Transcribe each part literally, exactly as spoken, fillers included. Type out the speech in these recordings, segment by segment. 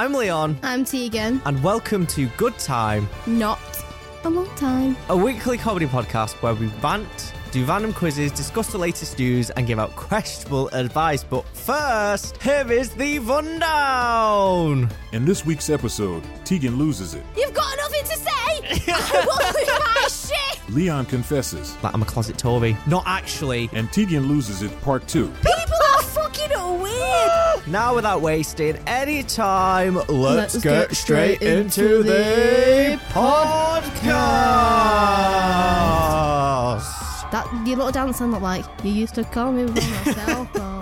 I'm Leon. I'm Tegan. And welcome to Good Time. Not a long time. A weekly comedy podcast where we rant, do random quizzes, discuss the latest news, and give out questionable advice. But first, here is the rundown. In this week's episode, Tegan loses it. You've got nothing to say? I won't lose my shit! Leon confesses. Like, I'm a closet Tory. Not actually. And Tegan loses it, part two. People are fucking weird! Now, without wasting any time, let's, let's get, get straight, straight into, into the podcast. That your little dance sounded like you used to call me with myself. Or...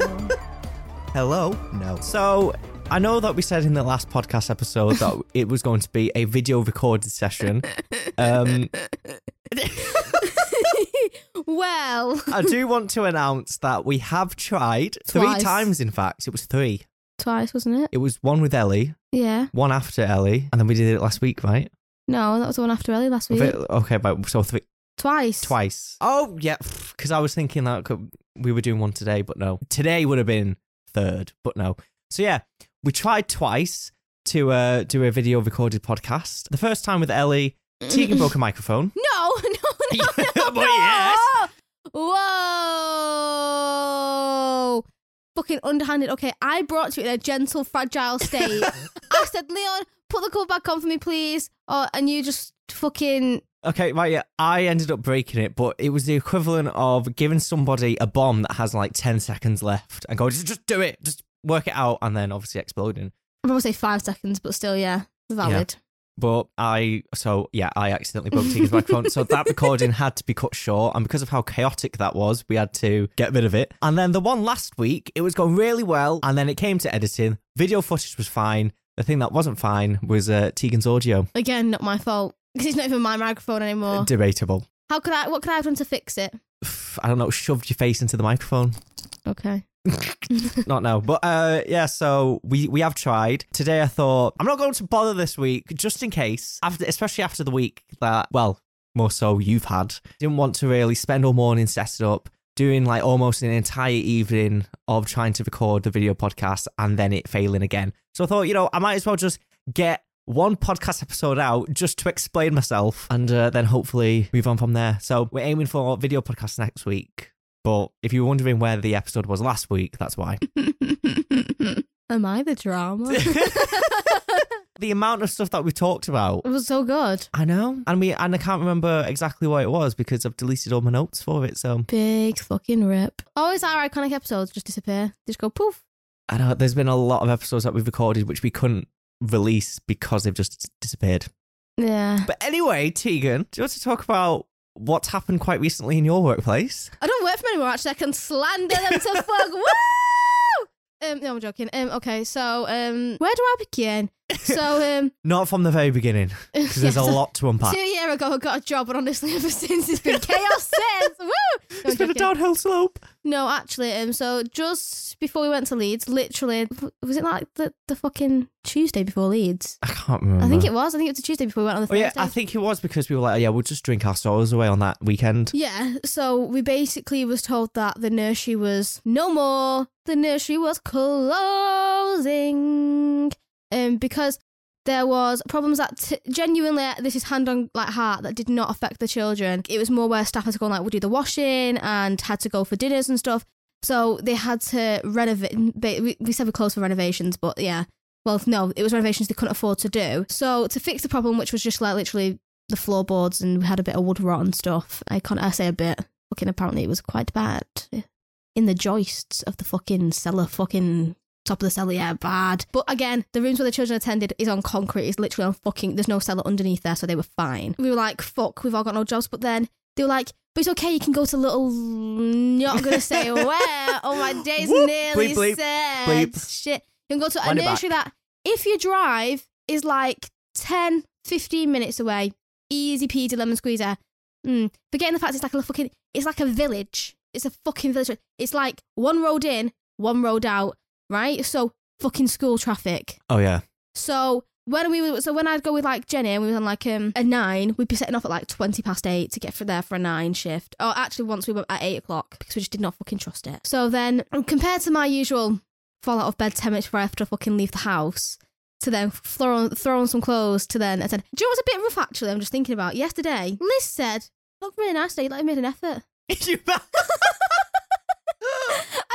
Hello? No. So, I know that we said in the last podcast episode that it was going to be a video recorded session. Um... Well, I do want to announce that we have tried Twice. three times, in fact. It was three. Twice, wasn't it? It was one with Ellie. Yeah. One after Ellie. And then we did it last week, right? No, that was the one after Ellie last week. Okay, but so three. Twice. Twice. Oh, yeah. Because I was thinking that we were doing one today, but no. Today would have been third, but no. So yeah, we tried twice to uh, do a video recorded podcast. The first time with Ellie, Tegan broke a microphone. No, no, no, no, no. But yes. Whoa! Fucking underhanded. Okay, I brought to it in a gentle, fragile state. I said, Leon, put the cover back on for me, please. Oh, and you just fucking... Okay, right, yeah, I ended up breaking it, but it was the equivalent of giving somebody a bomb that has like ten seconds left and go, just, just do it, just work it out, and then obviously exploding. I'd probably say five seconds, but still, yeah, valid. Yeah. But I, so yeah, I accidentally broke Tegan's microphone. So that recording had to be cut short. And because of how chaotic that was, we had to get rid of it. And then the one last week, it was going really well. And then it came to editing. Video footage was fine. The thing that wasn't fine was uh, Tegan's audio. Again, not my fault. Because it's not even my microphone anymore. Debatable. How could I, what could I have done to fix it? I don't know, shoved your face into the microphone. Okay. Not now, but uh yeah, so we we have tried today. I thought I'm not going to bother this week, just in case, after, especially after the week that, well, more so you've had. Didn't want to really spend all morning setting up, doing like almost an entire evening of trying to record the video podcast and then it failing again. So I thought, you know, I might as well just get one podcast episode out just to explain myself and uh, then hopefully move on from there. So we're aiming for video podcast next week. But if you were wondering where the episode was last week, that's why. Am I the drama? The amount of stuff that we talked about. It was so good. I know. And we and I can't remember exactly what it was because I've deleted all my notes for it, so. Big fucking rip. Always our iconic episodes just disappear. Just go poof. I know. There's been a lot of episodes that we've recorded which we couldn't release because they've just disappeared. Yeah. But anyway, Tegan, do you want to talk about what's happened quite recently in your workplace? I don't work for anymore, actually. I can slander them to fuck. Woo! Um, no, I'm joking. Um, okay, so um, where do I begin? So um, Not from the very beginning, because yeah, there's a so lot to unpack. Two years ago, I got a job, and honestly, ever since, it's been chaos since. Woo! No, it's I'm been joking. A downhill slope. No, actually, um, so just before we went to Leeds, literally, was it like the, the fucking Tuesday before Leeds? I can't remember. I think it was. I think it was a Tuesday before we went on the Thursday. Oh, yeah, I think it was because we were like, oh, yeah, we'll just drink our sorrows away on that weekend. Yeah, so we basically was told that the nursery was no more. The nursery was closing. Um, because there was problems that t- genuinely, this is hand on like heart, that did not affect the children. It was more where staff had to go and like would do the washing and had to go for dinners and stuff. So they had to renovate. We, we said we closed for renovations, but yeah, well, no, it was renovations they couldn't afford to do. So to fix the problem, which was just like literally the floorboards, and we had a bit of wood rot and stuff. I can't. I say a bit. Fucking apparently it was quite bad in the joists of the fucking cellar. Fucking. top of the cellar, yeah, bad. But again, the rooms where the children attended is on concrete. It's literally on fucking, there's no cellar underneath there, so they were fine. We were like, fuck, we've all got no jobs. But then they were like, but it's okay, you can go to little, not gonna say where, oh my days, whoop, nearly bleep, bleep, said, bleep. Shit. You can go to Wind a nursery that, if you drive, is like ten, fifteen minutes away. Easy peasy lemon squeezer. Mm. Forgetting the fact it's like a fucking, it's like a village. It's a fucking village. It's like one road in, one road out, right? So fucking school traffic. Oh yeah. So when we were, so when I'd go with like Jenny and we were on like um, a nine, we'd be setting off at like twenty past eight to get from there for a nine shift. Or actually once we went at eight o'clock because we just did not fucking trust it. So then compared to my usual fall out of bed ten minutes before I have to fucking leave the house, to then throw on, throw on some clothes, to then attend. Do you know what's a bit rough actually? I'm just thinking about yesterday. Liz said, "Look, really nice day. Like I made an effort." You and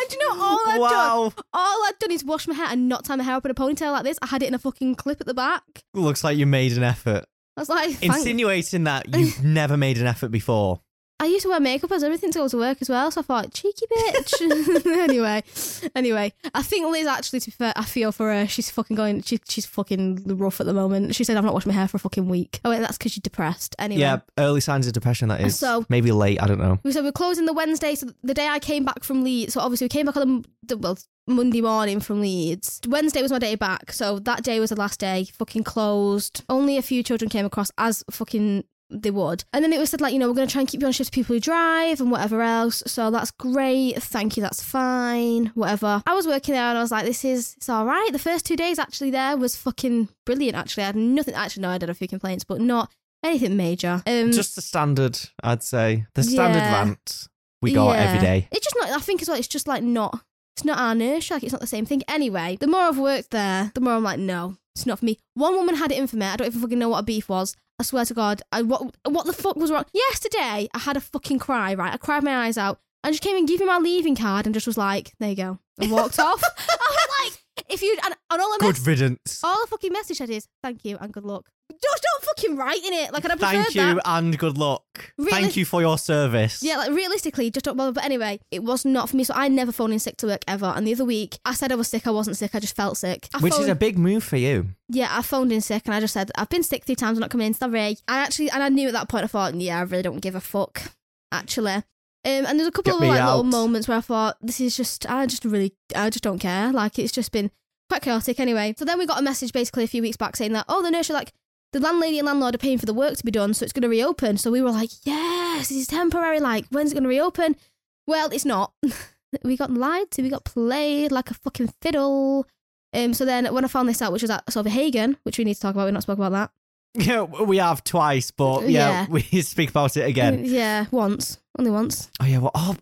do you know all I've wow. done? All I've done is wash my hair and not tie my hair up in a ponytail like this. I had it in a fucking clip at the back. Looks like you made an effort. I was like, thanks. Insinuating that you've never made an effort before. I used to wear makeup as everything to go to work as well, so I thought, cheeky bitch. anyway, anyway, I think Liz actually, to be fair, I feel for her. She's fucking going, she, she's fucking rough at the moment. She said, I've not washed my hair for a fucking week. Oh wait, that's because you're depressed. Anyway. Yeah, early signs of depression, that is. So, maybe late, I don't know. So we're closing the Wednesday, so the day I came back from Leeds, so obviously we came back on the, the well, Monday morning from Leeds. Wednesday was my day back, so that day was the last day, fucking closed. Only a few children came across as fucking... they would. And then it was said like, you know, we're going to try and keep you on shift to people who drive and whatever else. So that's great. Thank you. That's fine. Whatever. I was working there and I was like, this is, it's all right. The first two days actually there was fucking brilliant. Actually, I had nothing. Actually, no, I did a few complaints, but not anything major. Um, Just the standard, I'd say. The standard yeah. rant we got yeah. every day. It's just not, I think as well, it's just like not, it's not our nursery. Like it's not the same thing. Anyway, the more I've worked there, the more I'm like, no, it's not for me. One woman had it in for me. I don't even fucking know what a beef was. I swear to God, I what what the fuck was wrong? Yesterday, I had a fucking cry, right? I cried my eyes out. I just came and gave me my leaving card and just was like, there you go. And walked off. I was like, if you... And, and all the good mes- riddance. All the fucking message had is, thank you and good luck. Just don't fucking write in it. Like, and I preferred Thank you that. and good luck. Reali- thank you for your service. Yeah, like, realistically, just don't bother. But anyway, it was not for me. So I never phoned in sick to work ever. And the other week, I said I was sick. I wasn't sick. I just felt sick. I Which phoned- is a big move for you. Yeah, I phoned in sick and I just said, I've been sick three times. I'm not coming in. Sorry. I actually, and I knew at that point, I thought, yeah, I really don't give a fuck, actually. Um, and there's a couple Get of like, little moments where I thought, this is just, I just really, I just don't care. Like, it's just been quite chaotic anyway. So then we got a message basically a few weeks back saying that, oh, the nursery, like, the landlady and landlord are paying for the work to be done, so it's going to reopen. So we were like, yes, this is temporary. Like, when's it going to reopen? Well, it's not. We got lied to. We got played like a fucking fiddle. Um. So then when I found this out, which was at Sofie Hagen, which we need to talk about. We've not spoken about that. Yeah, we have twice, but yeah, yeah. we speak about it again. Yeah, once. Only once. Oh, yeah. Well, oh,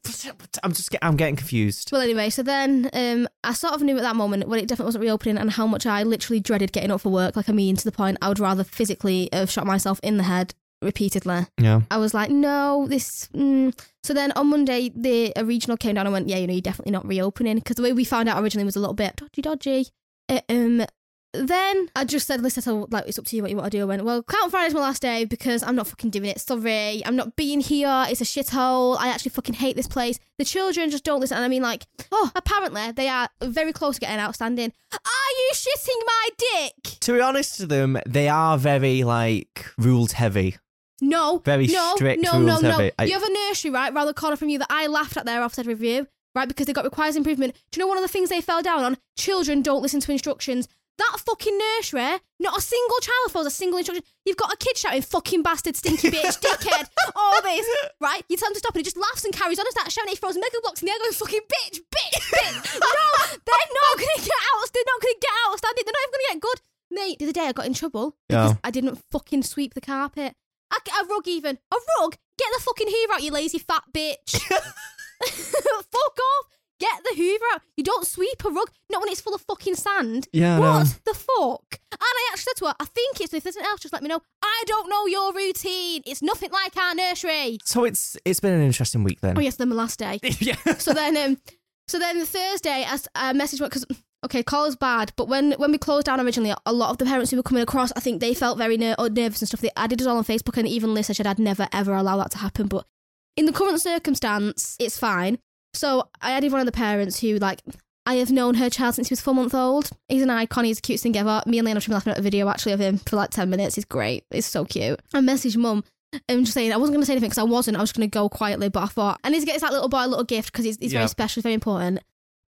I'm just get, I'm getting confused. Well, anyway, so then um, I sort of knew at that moment when it definitely wasn't reopening and how much I literally dreaded getting up for work. Like, I mean, to the point I would rather physically have shot myself in the head repeatedly. Yeah. I was like, no, this... Mm. So then on Monday, the a regional came down and went, yeah, you know, you're definitely not reopening. Because the way we found out originally was a little bit dodgy, dodgy. Uh, um... Then I just said, listen, so, like, it's up to you what you want to do. I went, well, Count Friday's my last day because I'm not fucking doing it. Sorry. I'm not being here. It's a shithole. I actually fucking hate this place. The children just don't listen. And I mean, like, oh, apparently they are very close to getting outstanding. Are you shitting my dick? To be honest to them, they are very, like, rules heavy. No. Very no, strict no, rules no, heavy. No. I- you have a nursery, right, round the corner from you that I laughed at their Ofsted review, right, because they got requires improvement. Do you know one of the things they fell down on? Children don't listen to instructions. That fucking nursery, not a single child follows a single instruction. You've got a kid shouting, fucking bastard, stinky bitch, dickhead, all this, right? You tell him to stop and he just laughs and carries on and starts shouting. He throws mega blocks in the air going, fucking bitch, bitch, bitch. No, they're not going to get out. They're not going to get outstanding. They're not even going to get good. Mate, the other day I got in trouble because no. I didn't fucking sweep the carpet. I, a rug even. A rug? Get the fucking Hoover out, you lazy fat bitch. Fuck off. Get the Hoover out. You don't sweep a rug. Not when it's full of fucking sand. Yeah, what no. the fuck? And I actually said to her, I think it's, if there's anything else, just let me know. I don't know your routine. It's nothing like our nursery. So it's it's been an interesting week then. Oh, yes, then my last day. Yeah. So then um, so then the Thursday, I, I messaged because, okay, call is bad, but when, when we closed down originally, a lot of the parents who were coming across, I think they felt very ner- or nervous and stuff. They added it all on Facebook and even Liz said I'd never, ever allow that to happen. But in the current circumstance, it's fine. So I added one of the parents who, like, I have known her child since he was four months old. He's an icon. He's the cutest thing ever. Me and Leon have been laughing at a video actually of him for like ten minutes. He's great. It's so cute. I messaged mum. I'm just saying, I wasn't going to say anything because I wasn't. I was going to go quietly, but I thought I need to get this like, little boy a little gift because he's, he's yeah. very special, very important.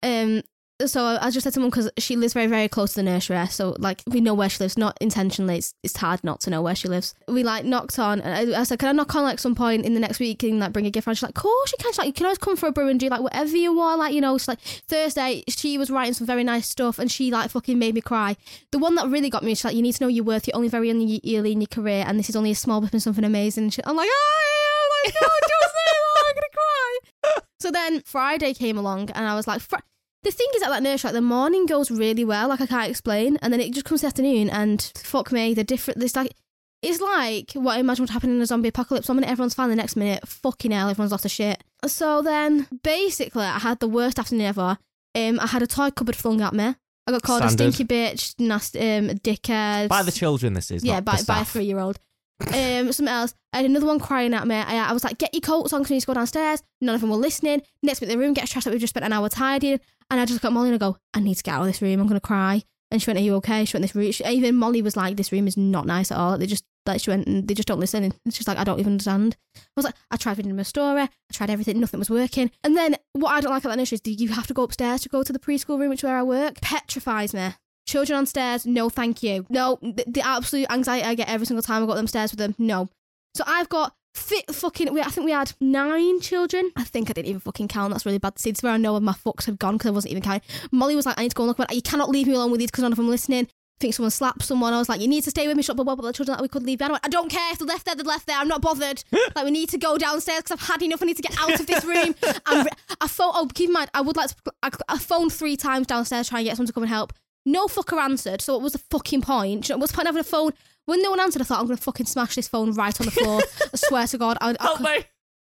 Um, so I just said to mum because she lives very, very close to the nursery. So like we know where she lives, not intentionally. It's, it's hard not to know where she lives. We like knocked on. And I, I said, can I knock on like some point in the next week and like bring a gift? And she's like, of course you can. She's like, you can always come for a brew and do like whatever you want. Like, you know, it's like Thursday, she was writing some very nice stuff and she like fucking made me cry. The one that really got me, she's like, you need to know your worth. You're only very early in your career and this is only a small bit of something amazing. And she, I'm like, oh, yeah. I'm like, oh, just oh, I'm going to cry. So then Friday came along and I was like, Fr- the thing is at that nursery, like, the morning goes really well, like I can't explain, and then it just comes to the afternoon and fuck me, they're different. It's like, it's like what I imagine would happen in a zombie apocalypse. One minute everyone's fine, the next minute, fucking hell, everyone's lost their shit. So then, basically, I had the worst afternoon ever. Um, I had a toy cupboard flung at me. I got called Standard. a stinky bitch, nasty, um, dickhead. By the children, this is, yeah, by, by a three-year-old. Um, something else. I had another one crying at me. I, I was like, get your coats on because we need to go downstairs. None of them were listening. Next minute, the room gets trashed up. We've just spent an hour tidying. And I just got Molly and I go, I need to get out of this room. I'm going to cry. And she went, are you okay? She went, this room. She, even Molly was like, this room is not nice at all. They just, like, she went, and they just don't listen. And she's like, I don't even understand. I was like, I tried reading my story. I tried everything. Nothing was working. And then what I don't like about that nursery is you have to go upstairs to go to the preschool room, which is where I work. Petrifies me. Children on stairs, no thank you. No, the, the absolute anxiety I get every single time I go up them stairs with them, no. So I've got fit fucking, we, I think we had nine children. I think I didn't even fucking count. That's really bad to see. It's where I know where my fucks have gone because I wasn't even counting. Molly was like, I need to go and look. Went, you cannot leave me alone with these because none of them are listening. I think someone slapped someone. I was like, you need to stay with me. Shut up, blah, blah, blah. The children that we could leave behind. I went, I don't care if they're left there, they're left there. I'm not bothered. Like, we need to go downstairs because I've had enough. I need to get out of this room. I'm re- I phone, oh, keep in mind, I would like to, I, I phoned three times downstairs trying to get someone to come and help. No fucker answered, so what was the fucking point? You know, what's the point of having a phone? When no one answered, I thought, I'm going to fucking smash this phone right on the floor. I swear to God. I, I, help I, me.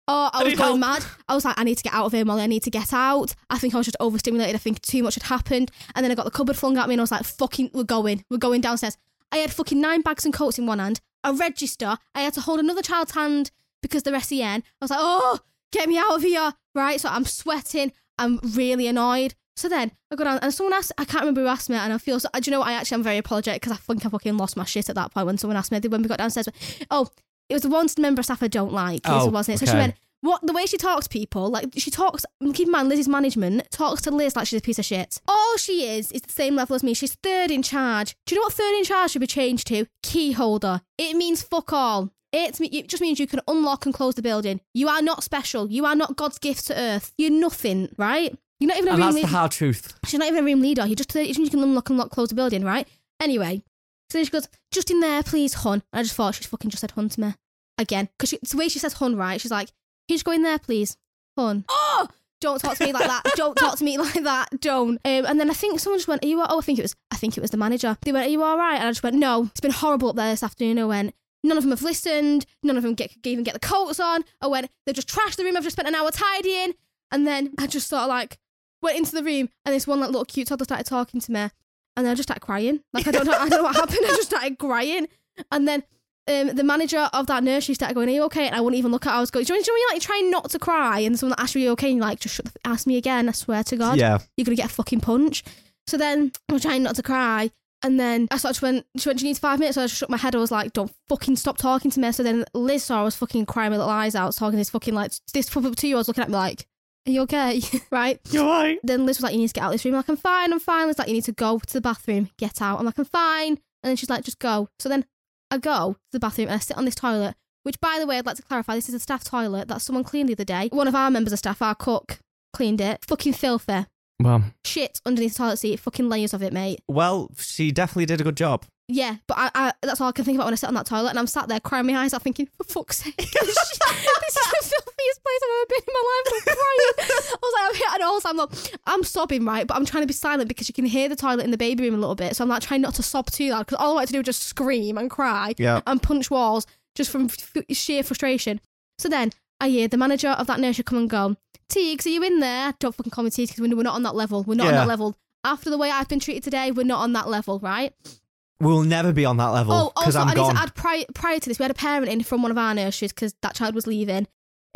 Oh, I, I was going help. mad. I was like, I need to get out of here, Molly. I need to get out. I think I was just overstimulated. I think too much had happened. And then I got the cupboard flung at me and I was like, fucking, we're going. We're going downstairs. I had fucking nine bags and coats in one hand, a register. I had to hold another child's hand because they're S E N. I was like, oh, get me out of here. Right, so I'm sweating. I'm really annoyed. So then I go down and someone asked, I can't remember who asked me, and I feel so, do you know what, I actually am very apologetic because I think I fucking lost my shit at that point when someone asked me, when we got downstairs, oh, it was the one member of staff I don't like, oh, wasn't it? Okay. So she went, what, the way she talks to people, like she talks, keep in mind Liz's management talks to Liz like she's a piece of shit. All she is is the same level as me. She's third in charge. Do you know what third in charge should be changed to? Key holder. It means fuck all. It's, it just means you can unlock and close the building. You are not special. You are not God's gift to earth. You're nothing, right? You're not even a and room leader. That's the hard truth. She's not even a room leader. You just you can unlock and lock, close the building, right? Anyway, so she goes, just in there, please, hun. And I just thought, she's fucking just said hun to me. Again. Because it's the way she says hun, right? She's like, can you just go in there, please? Hun. Oh! Don't talk to me like that. Don't talk to me like that. Don't. Um, and then I think someone just went, are you all-? Oh, I think it was, I think it was the manager. They went, are you all right? And I just went, no. It's been horrible up there this afternoon. I went, none of them have listened. None of them get, even get the coats on. I went, they've just trashed the room. I've just spent an hour tidying. And then I just sort of like, went into the room and this one like little cute toddler started talking to me and I just started crying. Like I don't know I don't know what happened. I just started crying. And then um, the manager of that nursery started going, are you okay? And I wouldn't even look at her. I was going, do you know when you're like trying not to cry and someone like asks you, are you okay? And you're like, just shut the f- ask me again, I swear to God. Yeah. You're gonna get a fucking punch. So then I'm trying not to cry. And then I sort of just went, she went, do you need five minutes? So I just shook my head. I was like, don't fucking stop talking to me. So then Liz saw I was fucking crying my little eyes out, talking to this fucking like this two year old's looking at me like, are you okay? Right? You're right. Then Liz was like, you need to get out of this room. I'm like, I'm fine, I'm fine. Liz was like, you need to go to the bathroom, get out. I'm like, I'm fine. And then she's like, just go. So then I go to the bathroom and I sit on this toilet, which by the way, I'd like to clarify, this is a staff toilet that someone cleaned the other day. One of our members of staff, our cook, cleaned it. Fucking filthy. Well. Shit underneath the toilet seat, fucking layers of it, mate. Well, she definitely did a good job. Yeah, but I, I, that's all I can think about when I sit on that toilet and I'm sat there crying my eyes out thinking, for fuck's sake, this is the filthiest place I've ever been in my life. I'm crying. I was like, I'm here at all, so I'm like, I'm sobbing, right? But I'm trying to be silent because you can hear the toilet in the baby room a little bit. So I'm like trying not to sob too loud because all I wanted to do was just scream and cry yeah. and punch walls just from f- sheer frustration. So then I hear the manager of that nursery come and go, Teagues, are you in there? Don't fucking call me Teagues because we're not on that level. We're not yeah. on that level. After the way I've been treated today, we're not on that level, right? We'll never be on that level because oh, I'm I need gone. To add, prior, prior to this, we had a parent in from one of our nurseries because that child was leaving.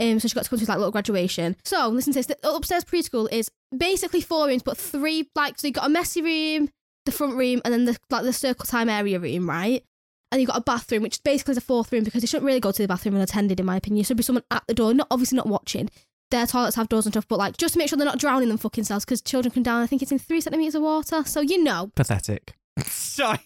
Um, so she got to come to his like little graduation. So listen to this. The upstairs preschool is basically four rooms, but three, like, so you got a messy room, the front room, and then the like the circle time area room, right? And you got a bathroom, which basically is a fourth room because they shouldn't really go to the bathroom unattended, in my opinion. So there'd be someone at the door, not obviously not watching. Their toilets have doors and stuff, but like just to make sure they're not drowning them fucking selves because children come down. I think it's in three centimeters of water, so you know. Pathetic. Sorry.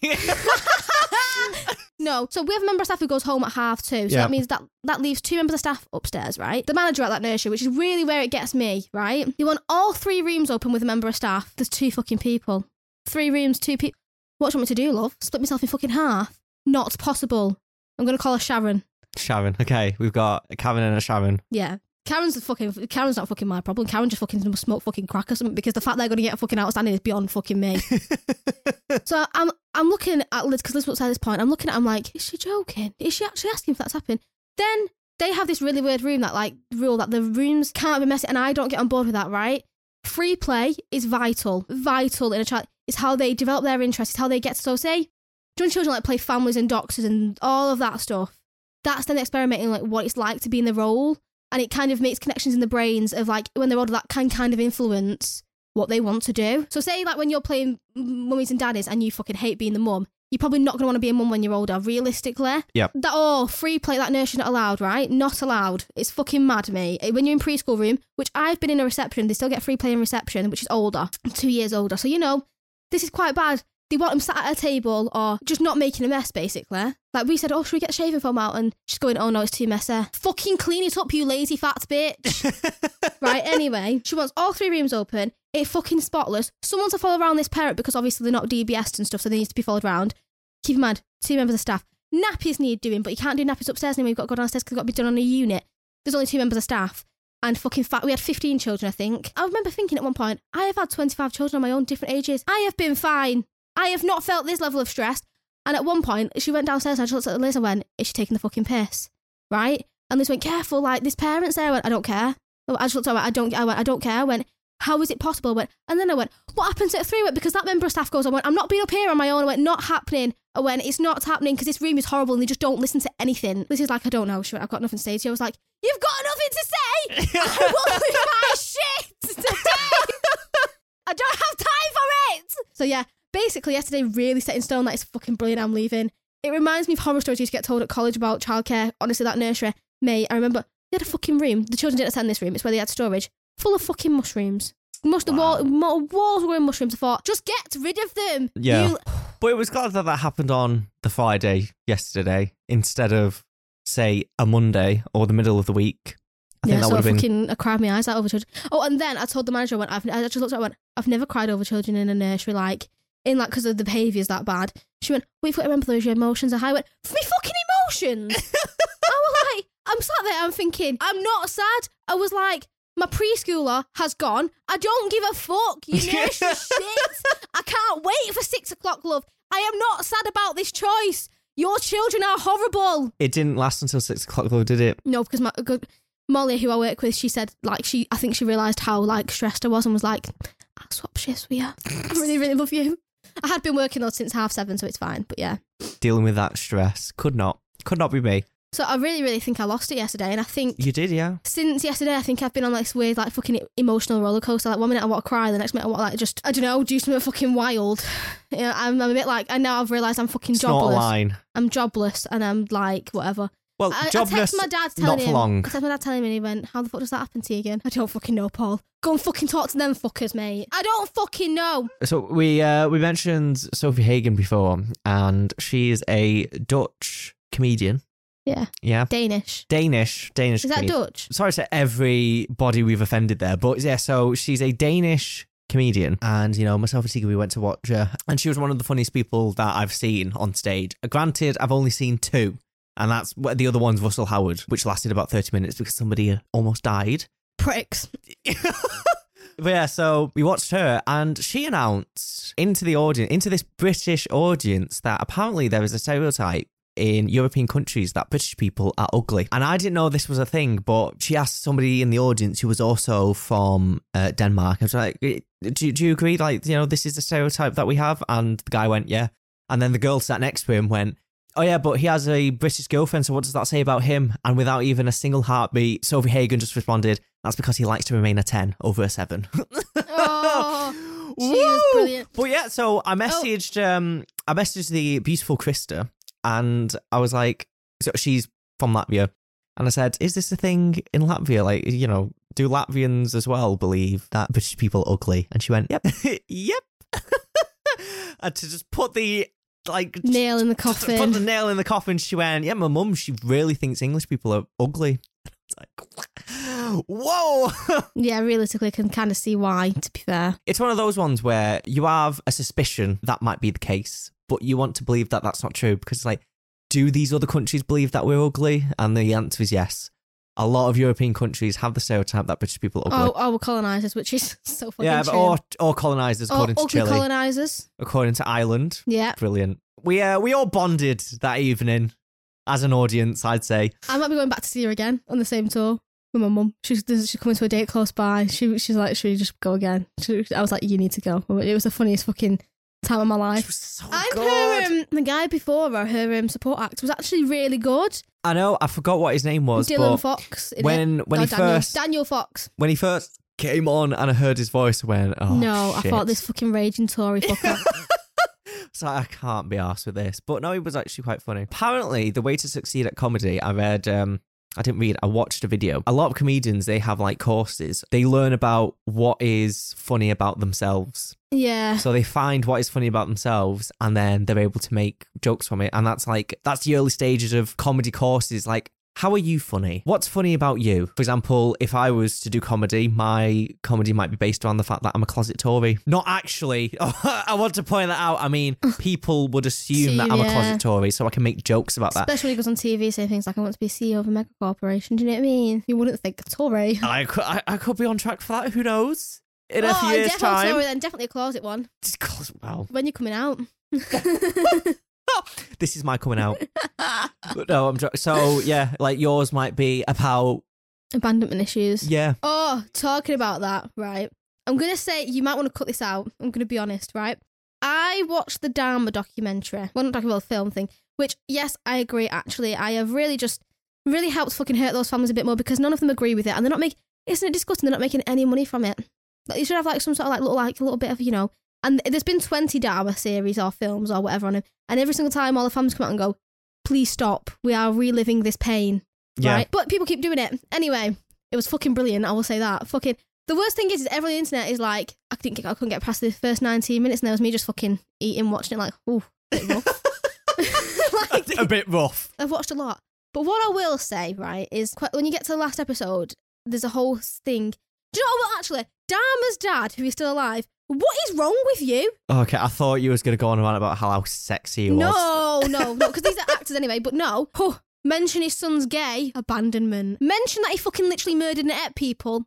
No, so we have a member of staff who goes home at half two, so yeah. that means that that leaves two members of staff upstairs, right? The manager at that nursery, which is really where it gets me, right? You want all three rooms open with a member of staff. There's two fucking people. Three rooms, two people. What do you want me to do, love? Split myself in fucking half? Not possible. I'm going to call her Sharon. Sharon, okay. We've got a Karen and a Sharon. Yeah. Karen's fucking. Karen's not fucking my problem. Karen just fucking smoke fucking crack or something because the fact they're going to get a fucking outstanding is beyond fucking me. So I'm I'm looking at Liz because Liz looks at this point. I'm looking at. I'm like, is she joking? Is she actually asking if that's happened? Then they have this really weird room that like rule that the rooms can't be messy, and I don't get on board with that. Right? Free play is vital, vital in a child. It's how they develop their interests. It's how they get to so say. Young children like play families and doctors and all of that stuff. That's them experimenting like what it's like to be in the role. And it kind of makes connections in the brains of like when they're older that can kind of influence what they want to do. So say like when you're playing mummies and daddies and you fucking hate being the mum, you're probably not going to want to be a mum when you're older, realistically. Yeah. That oh, free play, that nursery not allowed, right? Not allowed. It's fucking mad, mate. When you're in preschool room, which I've been in a reception, they still get free play in reception, which is older, two years older. So you know, this is quite bad. They want them sat at a table or just not making a mess, basically. Like, we said, oh, should we get shaving foam out? And she's going, oh, no, it's too messy. Fucking clean it up, you lazy fat bitch. Right, anyway, she wants all three rooms open. It's fucking spotless. Someone to follow around this parent because obviously they're not D B S'd and stuff, so they need to be followed around. Keep in mind, two members of staff. Nappies need doing, but you can't do nappies upstairs anymore. You've got to go downstairs because they've got to be done on a unit. There's only two members of staff. And fucking fat. We had fifteen children, I think. I remember thinking at one point, I have had twenty-five children on my own, different ages. I have been fine. I have not felt this level of stress. And at one point, she went downstairs, and I just looked at Liz and went, is she taking the fucking piss? Right? And Liz went, careful, like, this parent's there. I went, I don't care. I just looked at her, I don't, I went, I don't care. I went, how is it possible? I went, and then I went, what happens at three? I went, because that member of staff goes, I went, I'm not being up here on my own. I went, not happening. I went, it's not happening because this room is horrible and they just don't listen to anything. Liz is like, I don't know. She went, I've got nothing to say. She was like, you've got nothing to say. I will do my shit today. I don't have time for it. So yeah. Basically, yesterday really set in stone that it's fucking brilliant, I'm leaving. It reminds me of horror stories you used to get told at college about childcare. Honestly, that nursery. Mate, I remember they had a fucking room. The children didn't attend this room. It's where they had storage. Full of fucking mushrooms. Mush, wow. The wall, more walls were in mushrooms. I thought, just get rid of them. Yeah. You... But it was glad that that happened on the Friday yesterday instead of, say, a Monday or the middle of the week. I yeah, think that so I fucking been... I cried my eyes out over children. Oh, and then I told the manager, I, went, I've, I just looked at her and went, I've never cried over children in a nursery, like... in like because of the behaviours that bad. She went, we've got to remember those your emotions are high. I went, me fucking emotions. I was like, I'm sat there, I'm thinking, I'm not sad. I was like, my preschooler has gone. I don't give a fuck, you nursery shit. I can't wait for six o'clock, love. I am not sad about this choice. Your children are horrible. It didn't last until six o'clock though, did it? No, because my good, Molly, who I work with, she said like she I think she realised how like stressed I was and was like, I'll swap shifts with you. I really, really love you. I had been working though since half seven, so it's fine, but yeah. Dealing with that stress. Could not. Could not be me. So I really, really think I lost it yesterday, and I think... You did, yeah. Since yesterday, I think I've been on like, this weird, like, fucking emotional roller coaster. Like, one minute I want to cry, the next minute I want to, like, just, I don't know, do something fucking wild. You know, I'm, I'm a bit like, and now I've realised I'm fucking it's jobless. Not a line. I'm jobless, and I'm like, whatever. Well, I, jobless, I my dad not for him, long. I texted my dad telling him, and he went, how the fuck does that happen to you again? I don't fucking know, Paul. Go and fucking talk to them fuckers, mate. I don't fucking know. So we uh, we mentioned Sofie Hagen before, and she's a Dutch comedian. Yeah. Yeah. Danish. Danish. Danish Is comedian. That Dutch? Sorry to everybody we've offended there, but yeah, so she's a Danish comedian, and you know, myself and Tegan, we went to watch her, and she was one of the funniest people that I've seen on stage. Granted, I've only seen two. And that's the other one's Russell Howard, which lasted about thirty minutes because somebody almost died. Pricks. But yeah, so we watched her, and she announced into the audience, into this British audience, that apparently there is a stereotype in European countries that British people are ugly. And I didn't know this was a thing, but she asked somebody in the audience who was also from uh, Denmark. I was like, do, do you agree? Like, you know, this is the stereotype that we have. And the guy went, yeah. And then the girl sat next to him went, oh yeah, but he has a British girlfriend, so what does that say about him? And without even a single heartbeat, Sofie Hagen just responded, that's because he likes to remain a ten over a seven. Oh, she was brilliant. But yeah, so I messaged oh. um, I messaged the beautiful Krista, and I was like, so she's from Latvia, and I said, is this a thing in Latvia? Like, you know, do Latvians as well believe that British people are ugly? And she went, yep, yep. And to just put the like nail in the coffin. Put the nail in the coffin. She went, yeah, my mum, she really thinks English people are ugly. It's like, whoa. Yeah, realistically, I can kind of see why, to be fair. It's one of those ones where you have a suspicion that might be the case, but you want to believe that that's not true, because it's like, do these other countries believe that we're ugly? And the answer is yes. A lot of European countries have the stereotype that British people are ugly. Oh, oh we're colonisers, which is so fucking yeah, but true. Or, or colonisers, or according to Chile. Or colonisers. According to Ireland. Yeah. Brilliant. We uh, we all bonded that evening as an audience, I'd say. I might be going back to see her again on the same tour with my mum. She's, she's coming to a date close by. She She's like, should we just go again? She, I was like, you need to go. It was the funniest fucking time of my life. She was so and good. Her, um, the guy before her, her um, support act was actually really good. I know, I forgot what his name was. Dylan but Fox. When it? when no, he Daniel. first Daniel Fox. When he first came on and I heard his voice, I went, oh no, shit. I thought this fucking raging Tory fucker. It's like, I can't be arsed with this. But no, he was actually quite funny. Apparently, the way to succeed at comedy, I read, um, I didn't read, I watched a video. A lot of comedians, they have like courses. They learn about what is funny about themselves. Yeah. So they find what is funny about themselves, and then they're able to make jokes from it. And that's like, that's the early stages of comedy courses. Like, how are you funny? What's funny about you? For example, if I was to do comedy, my comedy might be based around the fact that I'm a closet Tory. Not actually. I want to point that out. I mean, people would assume See, that I'm yeah. a closet Tory, so I can make jokes about Especially that. Especially because on T V, say things like, I want to be C E O of a mega corporation. Do you know what I mean? You wouldn't think a Tory. I could, I, I could be on track for that. Who knows? In oh, a few years' definitely time. Sorry, then definitely a closet one. Just closet, wow. When you're coming out. This is my coming out. No, I'm joking. So, yeah, like yours might be about abandonment issues. Yeah. Oh, talking about that, right. I'm going to say, you might want to cut this out. I'm going to be honest, right. I watched the Dharma documentary. Well, not documentary, film thing, which, yes, I agree, actually. I have really just, really helped fucking hurt those families a bit more, because none of them agree with it. And they're not making, isn't it disgusting? They're not making any money from it. Like, you should have like some sort of like little like a little bit of, you know, and there's been twenty Dharma series or films or whatever on him, and every single time all the families come out and go, please stop, we are reliving this pain, yeah. Right? But people keep doing it anyway. It was fucking brilliant, I will say that. Fucking the worst thing is, is everyone on the internet is like, I didn't get, I couldn't get past the first nineteen minutes, and there was me just fucking eating, watching it like, ooh, a bit rough. Like, a bit rough. I've watched a lot, but what I will say, right, is quite, when you get to the last episode, there's a whole thing. Do you know what, well, actually, Dharma's dad, who is still alive, what is wrong with you? Okay, I thought you was going to go on and on about how, how sexy he no, was. No, no, no, because these are actors anyway, but no. Oh, mention his son's gay, abandonment. Mention that he fucking literally murdered and ate people.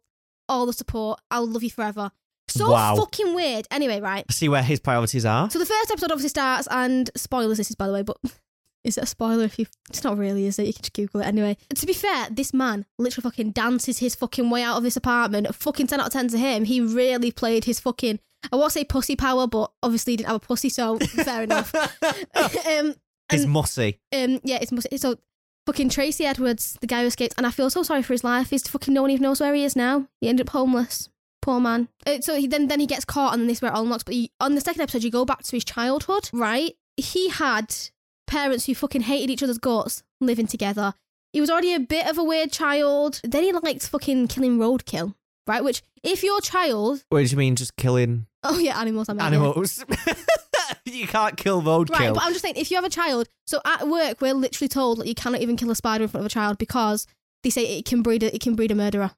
All the support, I'll love you forever. So wow. Fucking weird. Anyway, right. See where his priorities are. So the first episode obviously starts, and spoilers this is, by the way, but is it a spoiler if you... It's not really, is it? You can just Google it anyway. To be fair, this man literally fucking dances his fucking way out of this apartment. Fucking ten out of ten to him. He really played his fucking... I won't say pussy power, but obviously he didn't have a pussy, so fair enough. um, it's mossy. Um, yeah, it's mossy. So fucking Tracy Edwards, the guy who escaped, and I feel so sorry for his life. He's fucking... No one even knows where he is now. He ended up homeless. Poor man. Uh, so he, then, then he gets caught, and then this is where it all unlocks. But he, on the second episode, you go back to his childhood, right? He had... parents who fucking hated each other's guts living together. He was already a bit of a weird child. Then he liked fucking killing roadkill, right? Which, if your child... What do you mean, just killing? Oh yeah, animals. I mean, animals. Yeah. You can't kill roadkill. Right, but I'm just saying, if you have a child... So at work, we're literally told that like, you cannot even kill a spider in front of a child because they say it can breed a, it can breed a murderer.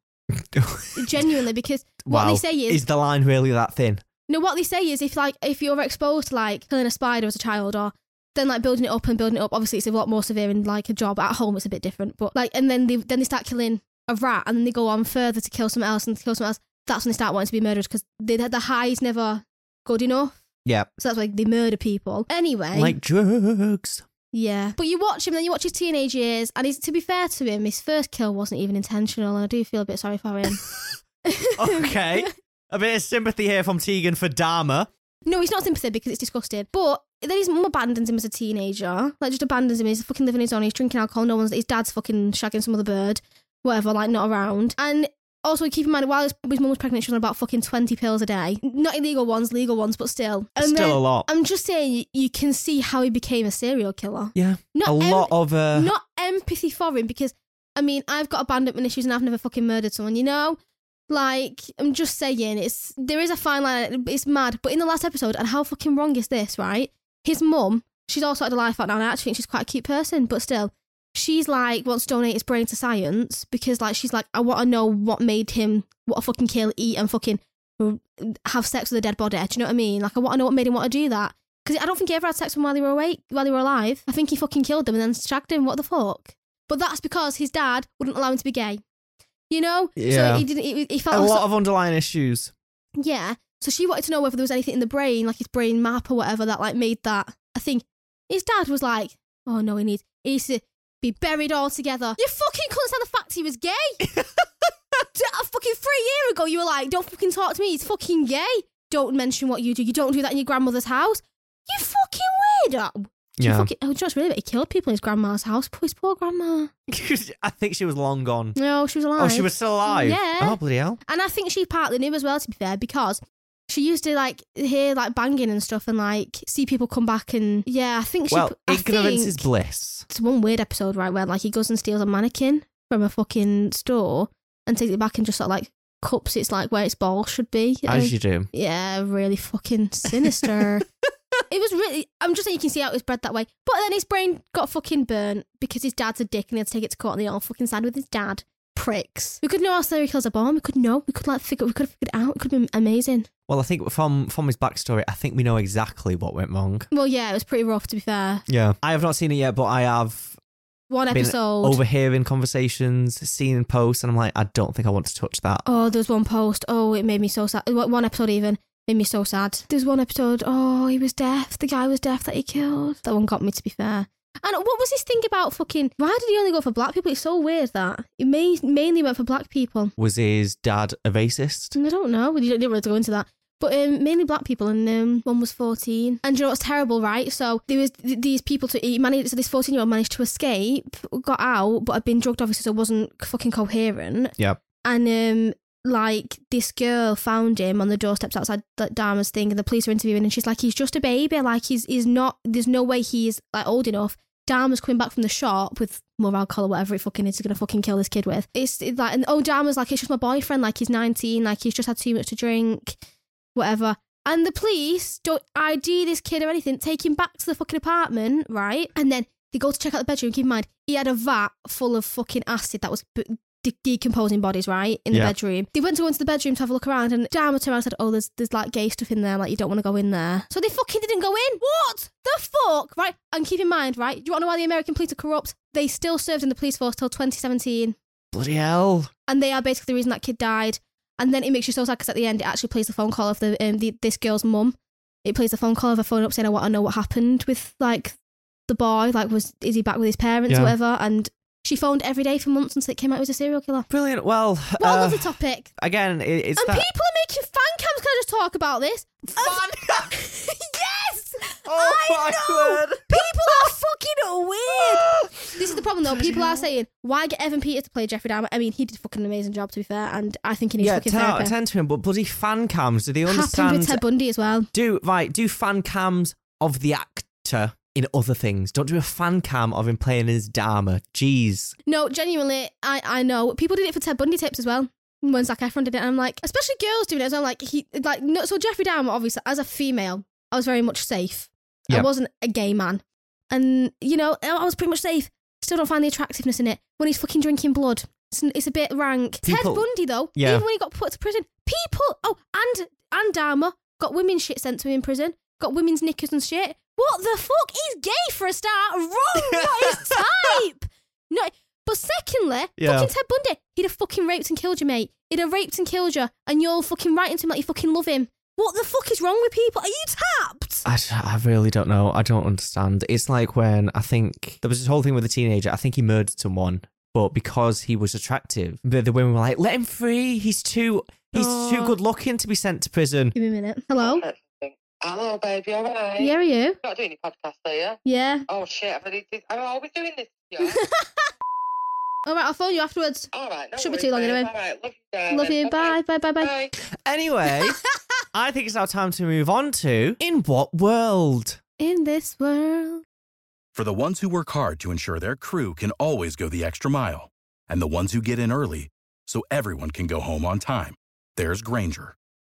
Genuinely, because what wow. they say is... Is the line really that thin? No, what they say is if like if you're exposed to like killing a spider as a child or... Then like building it up and building it up. Obviously, it's a lot more severe in like a job. At home, it's a bit different. But like, and then they then they start killing a rat, and then they go on further to kill someone else and to kill someone else. That's when they start wanting to be murdered because they the high's never good enough. Yeah. So that's why they murder people anyway. Like drugs. Yeah. But you watch him, then you watch his teenage years, and he's, to be fair to him, his first kill wasn't even intentional, and I do feel a bit sorry for him. Okay, a bit of sympathy here from Tegan for Dharma. No, he's not sympathetic because it's disgusting, but. Then his mum abandons him as a teenager. Like, just abandons him. He's fucking living his own. He's drinking alcohol. No one's... His dad's fucking shagging some other bird. Whatever, like, not around. And also, keep in mind, while his, his mum was pregnant, she was on about fucking twenty pills a day. Not illegal ones, legal ones, but still. And still then, a lot. I'm just saying, you can see how he became a serial killer. Yeah. Not a em- lot of... Uh... Not empathy for him, because, I mean, I've got abandonment issues and I've never fucking murdered someone, you know? Like, I'm just saying, it's there is a fine line, it's mad. But in the last episode, and how fucking wrong is this, right? His mum, she's also had a life out now, and I actually think she's quite a cute person, but still, she's like, wants to donate his brain to science, because like, she's like, I want to know what made him, what a fucking kill, eat and fucking have sex with a dead body, do you know what I mean? Like, I want to know what made him want to do that. Because I don't think he ever had sex with them while they were awake, while they were alive. I think he fucking killed them and then shagged him, what the fuck? But that's because his dad wouldn't allow him to be gay. You know? Yeah. So he didn't, he, he felt a lot so- of underlying issues. Yeah. So she wanted to know whether there was anything in the brain, like his brain map or whatever, that like made that a thing. His dad was like, oh no, he needs, he needs to be buried all together. You fucking couldn't stand the fact he was gay. A fucking three years ago, you were like, don't fucking talk to me, he's fucking gay. Don't mention what you do. You don't do that in your grandmother's house. You fucking weirdo. Yeah. Fucking, oh, just really, but he killed people in his grandma's house. Poor, his poor grandma. I think she was long gone. No, she was alive. Oh, she was still alive? Yeah. Oh, bloody hell. And I think she partly knew as well, to be fair, because she used to, like, hear, like, banging and stuff and, like, see people come back and... Yeah, I think she... Well, I ignorance think, is bliss. It's one weird episode, right, where, like, he goes and steals a mannequin from a fucking store and takes it back and just sort of, like, cups it's, like, where its ball should be. You know? As you do. Yeah, really fucking sinister. It was really... I'm just saying you can see how it was bred that way. But then his brain got fucking burnt because his dad's a dick and he had to take it to court and they all fucking sided with his dad. Pricks. We could know how serial killers are born. We could know. We could, like, figure... We could have figured it out. It could have been amazing. Well, I think from from his backstory, I think we know exactly what went wrong. Well, yeah, it was pretty rough, to be fair. Yeah. I have not seen it yet, but I have... One episode. Been overhearing conversations, seeing posts, and I'm like, I don't think I want to touch that. Oh, there was one post. Oh, it made me so sad. One episode even. Made me so sad. There's one episode, oh, he was deaf. The guy was deaf that he killed. That one got me, to be fair. And what was his thing about fucking... Why did he only go for black people? It's so weird that. He may, mainly went for black people. Was his dad a racist? I don't know. You didn't really go into that. But um, mainly black people, and um, one was fourteen. And you know what's terrible, right? So there was th- these people to he managed. So this fourteen-year-old managed to escape, got out, but had been drugged, obviously, so wasn't fucking coherent. Yeah. And... um. Like, this girl found him on the doorsteps outside like Dharma's thing, and the police are interviewing, and she's like, he's just a baby, like he's he's not, there's no way he's like old enough. Dharma's coming back from the shop with more alcohol or whatever it fucking is, he's gonna fucking kill this kid with. It's, it's like, and oh, Dharma's like, it's just my boyfriend, like he's nineteen, like he's just had too much to drink, whatever. And the police don't I D this kid or anything, take him back to the fucking apartment, right? And then they go to check out the bedroom. Keep in mind, he had a vat full of fucking acid that was... Bu- De- decomposing bodies, right, in yeah. the bedroom. They went to go into the bedroom to have a look around, and Dharma turned around and said, oh, there's there's like gay stuff in there, like you don't want to go in there. So they fucking didn't go in. What the fuck, right? And keep in mind, right, do you want to know why the American police are corrupt? They still served in the police force till twenty seventeen. Bloody hell. And they are basically the reason that kid died. And then it makes you so sad because at the end it actually plays the phone call of the, um, the this girl's mum. It plays the phone call of her phone up saying, I want to know what happened with like the boy, like was is he back with his parents yeah. or whatever. And she phoned every day for months until it came out he was a serial killer. Brilliant. Well, what uh, a lovely topic. Again, it's and that... people are making fan cams. Can I just talk about this? Fan cams. Yes. Oh, I know. Word. People are fucking weird. This is the problem, though. People are saying, "Why get Evan Peters to play Jeffrey Dahmer?" I mean, he did a fucking amazing job, to be fair, and I think he needs yeah, fucking therapy. Yeah, ten out of ten to him. But bloody fan cams. Do they understand? Happened with Ted Bundy as well. Do right. Do fan cams of the actor. In other things. Don't do a fan cam of him playing his Dharma. Jeez. No, genuinely, I, I know. People did it for Ted Bundy tips as well. When Zac Efron did it, and I'm like, especially girls doing it as well. I'm like, he, like, no, so Jeffrey Dahmer, obviously, as a female, I was very much safe. Yep. I wasn't a gay man. And, you know, I was pretty much safe. Still don't find the attractiveness in it. When he's fucking drinking blood, it's, it's a bit rank. People, Ted Bundy, though, yeah. even when he got put to prison, people, oh, and, and Dahmer got women's shit sent to him in prison, got women's knickers and shit. What the fuck? He's gay for a start. Wrong. Not his type. No. But secondly, yeah. fucking Ted Bundy, he'd have fucking raped and killed you, mate. He'd have raped and killed you, and you're fucking writing to him like you fucking love him. What the fuck is wrong with people? Are you tapped? I, I really don't know. I don't understand. It's like when I think there was this whole thing with a teenager. I think he murdered someone, but because he was attractive, the, the women were like, "Let him free. He's too. He's oh. too good looking to be sent to prison." Give me a minute. Hello. Hello, baby, all right? Yeah, are you? You're not doing your podcast, are you? Yeah. Oh, shit, I've already... I'm always doing this, yeah. All right, I'll phone you afterwards. All right, no Shouldn't worries, be too long, babe. Anyway. All right, love you, darling. Love you, bye, bye, bye, bye. bye. Anyway, I think it's our time to move on to In What World? In this world. For the ones who work hard to ensure their crew can always go the extra mile, and the ones who get in early so everyone can go home on time, there's Grainger,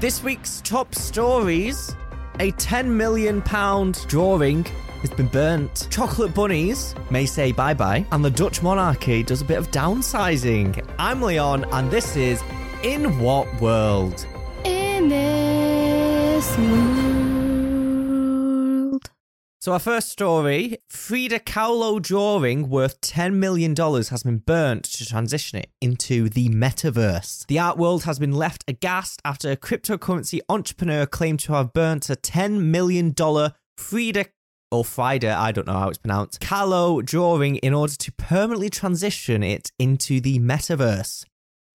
This week's top stories: a ten million pounds drawing has been burnt, chocolate bunnies may say bye-bye, and the Dutch monarchy does a bit of downsizing. I'm Leon, and this is In What World? In this world. So our first story, Frida Kahlo drawing worth ten million dollars has been burnt to transition it into the metaverse. The art world has been left aghast after a cryptocurrency entrepreneur claimed to have burnt a ten million dollars Frida or Frida, I don't know how it's pronounced, Kahlo drawing in order to permanently transition it into the metaverse.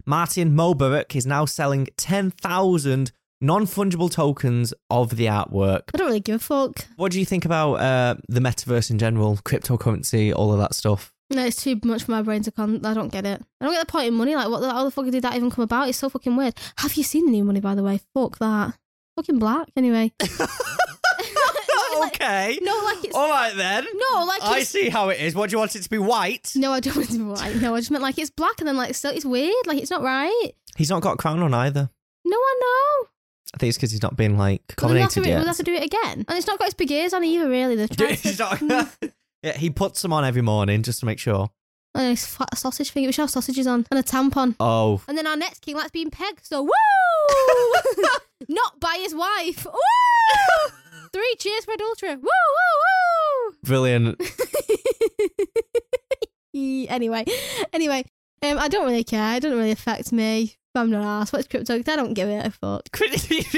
Martin Moberg is now selling ten thousand non-fungible tokens of the artwork. I don't really give a fuck. What do you think about uh, the metaverse in general, cryptocurrency, all of that stuff? No, it's too much for my brain to con. I don't get it. I don't get the point in money. Like, what the, how the fuck did that even come about? It's so fucking weird. Have you seen the new money, by the way? Fuck that. Fucking black, anyway. Okay. No, like it's... All right, then. No, like it's... I see how it is. What, do you want it to be white? No, I don't want it to be white. No, I just meant like it's black and then like so it's weird. Like it's not right. He's not got a crown on either. No, I know. I think it's because he's not been like accommodated yet. We'll have to do it again. And it's not got his big ears on either, really. The to... not... Yeah, he puts them on every morning just to make sure. And his fat sausage thing. We should have sausages on. And a tampon. Oh. And then our next king likes being pegged, so woo! Not by his wife. Woo! Three cheers for adultery. Woo, woo, woo. Brilliant. anyway, anyway, um, I don't really care. It doesn't really affect me. I'm not arsed. What's crypto? I don't give it a fuck. The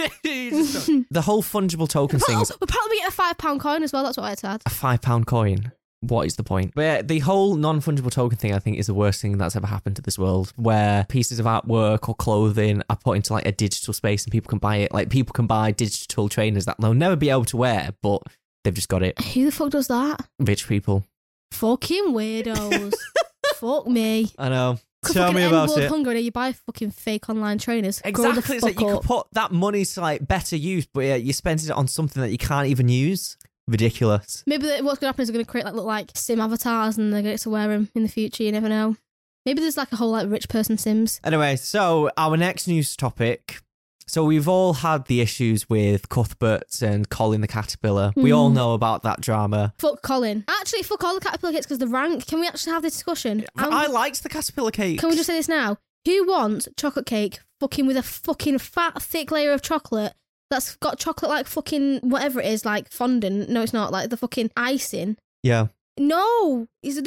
whole fungible token thing. We'll probably get a five pound coin as well. That's what I'd add. A five pound coin. What is the point? But yeah, the whole non-fungible token thing, I think, is the worst thing that's ever happened to this world, where pieces of artwork or clothing are put into like a digital space and people can buy it. Like people can buy digital trainers that they'll never be able to wear, but they've just got it. Who the fuck does that? Rich people. Fucking weirdos. Fuck me. I know. Tell me about it. Hunger, you buy fucking fake online trainers. Exactly. It's like you could put that money to like better use, but yeah, you spent it on something that you can't even use. Ridiculous. Maybe the, what's going to happen is they're going to create like look like sim avatars and they're going to wear them in the future. You never know. Maybe there's like a whole like rich person Sims. Anyway, so our next news topic. So we've all had the issues with Cuthbert's and Colin the Caterpillar. Mm. We all know about that drama. Fuck Colin. Actually, fuck all the Caterpillar cakes because the rank. Can we actually have this discussion? Um, I liked the Caterpillar cake. Can we just say this now? Who wants chocolate cake fucking with a fucking fat, thick layer of chocolate? That's got chocolate like fucking whatever it is, like fondant. No, it's not. Like the fucking icing. Yeah. No, it's the